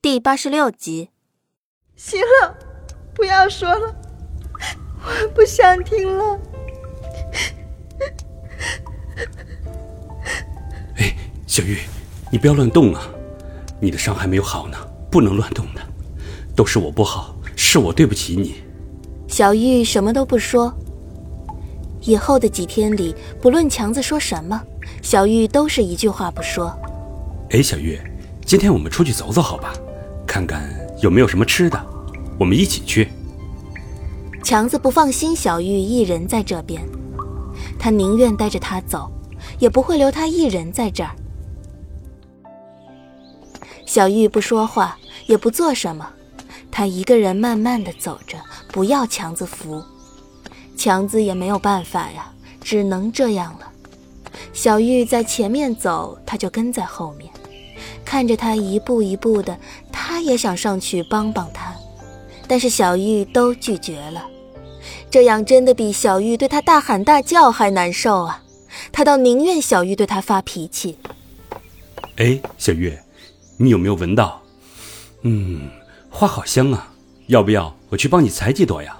第86集。行了，不要说了，我不想听了。哎，小玉，你不要乱动啊，你的伤还没有好呢，不能乱动的，都是我不好，是我对不起你。小玉什么都不说。以后的几天里，不论强子说什么，小玉都是一句话不说。哎，小玉，今天我们出去走走好吧，看看有没有什么吃的，我们一起去。强子不放心小玉一人在这边，他宁愿带着她走，也不会留她一人在这儿。小玉不说话，也不做什么，她一个人慢慢地走着，不要强子扶。强子也没有办法呀，只能这样了。小玉在前面走，他就跟在后面，看着他一步一步的，他也想上去帮帮他，但是小玉都拒绝了。这样真的比小玉对他大喊大叫还难受啊，他倒宁愿小玉对他发脾气。哎，小玉，你有没有闻到？花好香啊，要不要我去帮你采几朵呀？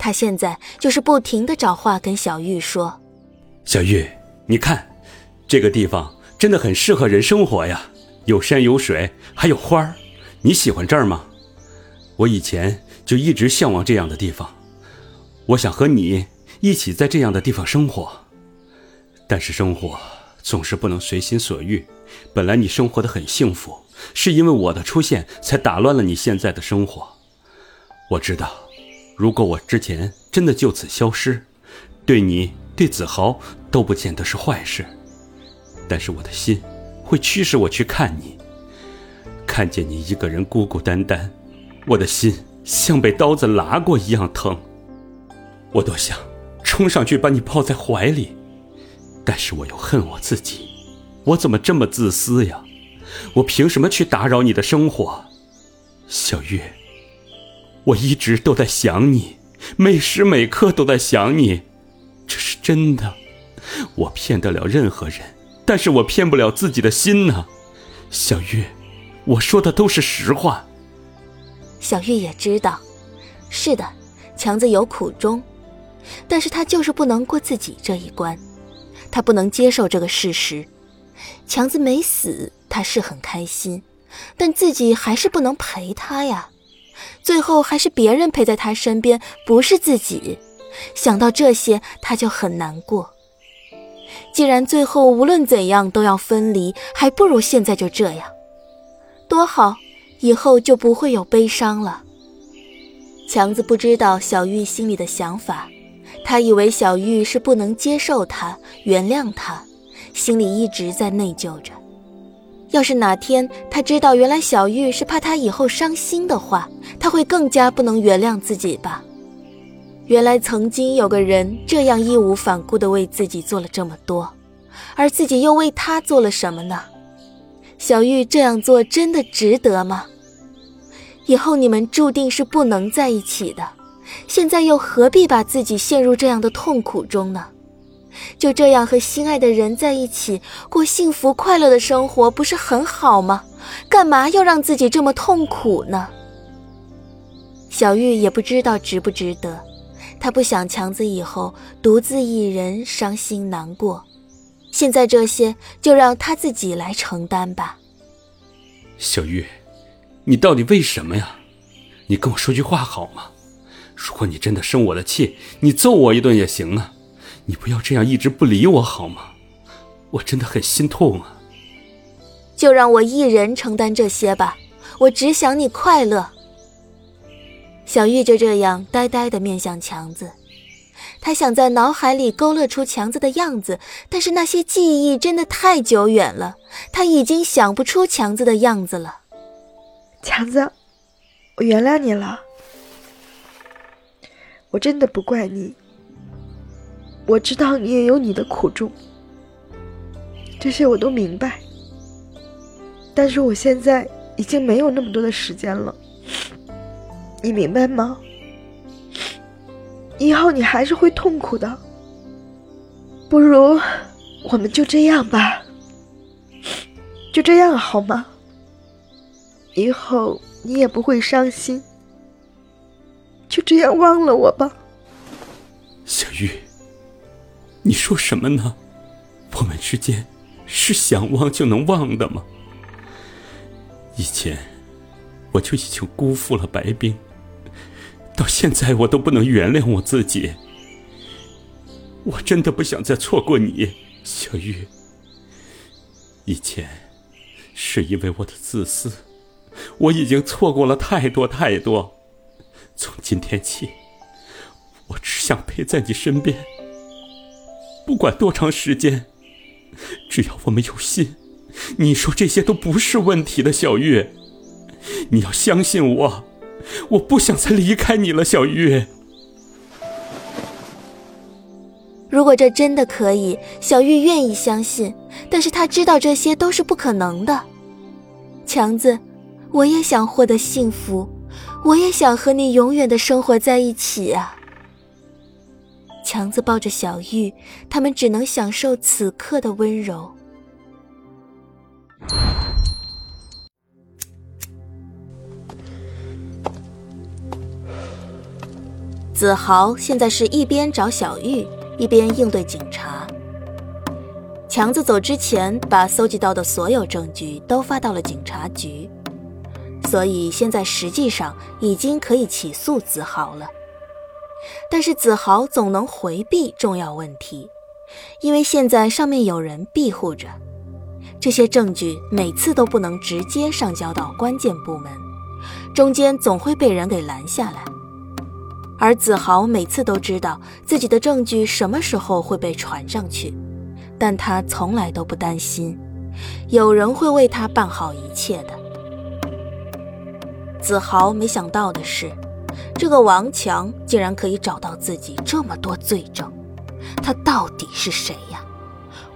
他现在就是不停地找话跟小玉说。小玉，你看，这个地方真的很适合人生活呀，有山有水，还有花儿。你喜欢这儿吗？我以前就一直向往这样的地方，我想和你一起在这样的地方生活。但是生活总是不能随心所欲，本来你生活得很幸福，是因为我的出现才打乱了你现在的生活。我知道，如果我之前真的就此消失，对你对子豪都不见得是坏事，但是我的心会驱使我去看你，看见你一个人孤孤单单，我的心像被刀子剌过一样疼。我多想冲上去把你抱在怀里，但是我又恨我自己，我怎么这么自私呀？我凭什么去打扰你的生活？小玉，我一直都在想你，每时每刻都在想你，这是真的。我骗得了任何人，但是我骗不了自己的心呢。小玉，我说的都是实话。小玉也知道，是的，强子有苦衷，但是他就是不能过自己这一关，他不能接受这个事实。强子没死，他是很开心，但自己还是不能陪他呀，最后还是别人陪在他身边，不是自己。想到这些，他就很难过。既然最后无论怎样都要分离，还不如现在就这样多好，以后就不会有悲伤了。强子不知道小玉心里的想法，他以为小玉是不能接受他，原谅他，心里一直在内疚着。要是哪天他知道原来小玉是怕他以后伤心的话，他会更加不能原谅自己吧。原来曾经有个人这样义无反顾地为自己做了这么多，而自己又为他做了什么呢？小玉这样做真的值得吗？以后你们注定是不能在一起的，现在又何必把自己陷入这样的痛苦中呢？就这样和心爱的人在一起，过幸福快乐的生活不是很好吗？干嘛要让自己这么痛苦呢？小玉也不知道值不值得，他不想强子以后独自一人伤心难过，现在这些就让他自己来承担吧。小玉，你到底为什么呀？你跟我说句话好吗？如果你真的生我的气，你揍我一顿也行啊，你不要这样一直不理我好吗？我真的很心痛啊。就让我一人承担这些吧，我只想你快乐。小玉就这样呆呆地面向强子，她想在脑海里勾勒出强子的样子，但是那些记忆真的太久远了，她已经想不出强子的样子了。强子，我原谅你了，我真的不怪你，我知道你也有你的苦衷，这些我都明白，但是我现在已经没有那么多的时间了，你明白吗？以后你还是会痛苦的，不如我们就这样吧，就这样好吗？以后你也不会伤心，就这样忘了我吧。小玉，你说什么呢？我们之间是想忘就能忘的吗？以前我就已经辜负了白冰，到现在我都不能原谅我自己。我真的不想再错过你，小玉。以前是因为我的自私，我已经错过了太多太多。从今天起，我只想陪在你身边，不管多长时间，只要我们有心，你说这些都不是问题的，小玉。你要相信我，我不想再离开你了，小玉。如果这真的可以，小玉愿意相信，但是她知道这些都是不可能的。强子，我也想获得幸福，我也想和你永远的生活在一起啊。强子抱着小玉，他们只能享受此刻的温柔。子豪现在是一边找小玉，一边应对警察。强子走之前，把搜集到的所有证据都发到了警察局，所以现在实际上已经可以起诉子豪了。但是子豪总能回避重要问题，因为现在上面有人庇护着，这些证据每次都不能直接上交到关键部门，中间总会被人给拦下来。而子豪每次都知道自己的证据什么时候会被传上去，但他从来都不担心，有人会为他办好一切的。子豪没想到的是，这个王强竟然可以找到自己这么多罪证，他到底是谁呀？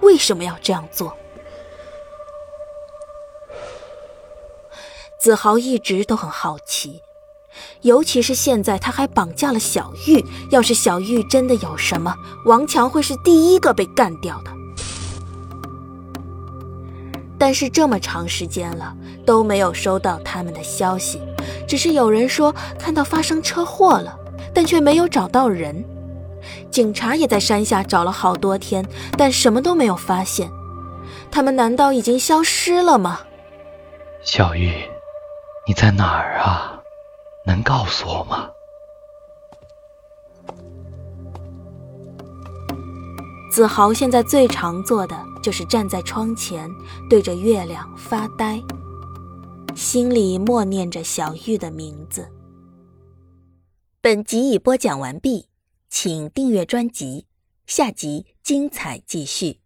为什么要这样做？子豪一直都很好奇，尤其是现在他还绑架了小玉，要是小玉真的有什么，王强会是第一个被干掉的。但是这么长时间了，都没有收到他们的消息，只是有人说看到发生车祸了，但却没有找到人。警察也在山下找了好多天，但什么都没有发现。他们难道已经消失了吗？小玉，你在哪儿啊？能告诉我吗？子豪现在最常做的就是站在窗前对着月亮发呆，心里默念着小玉的名字。本集已播讲完毕，请订阅专辑，下集精彩继续。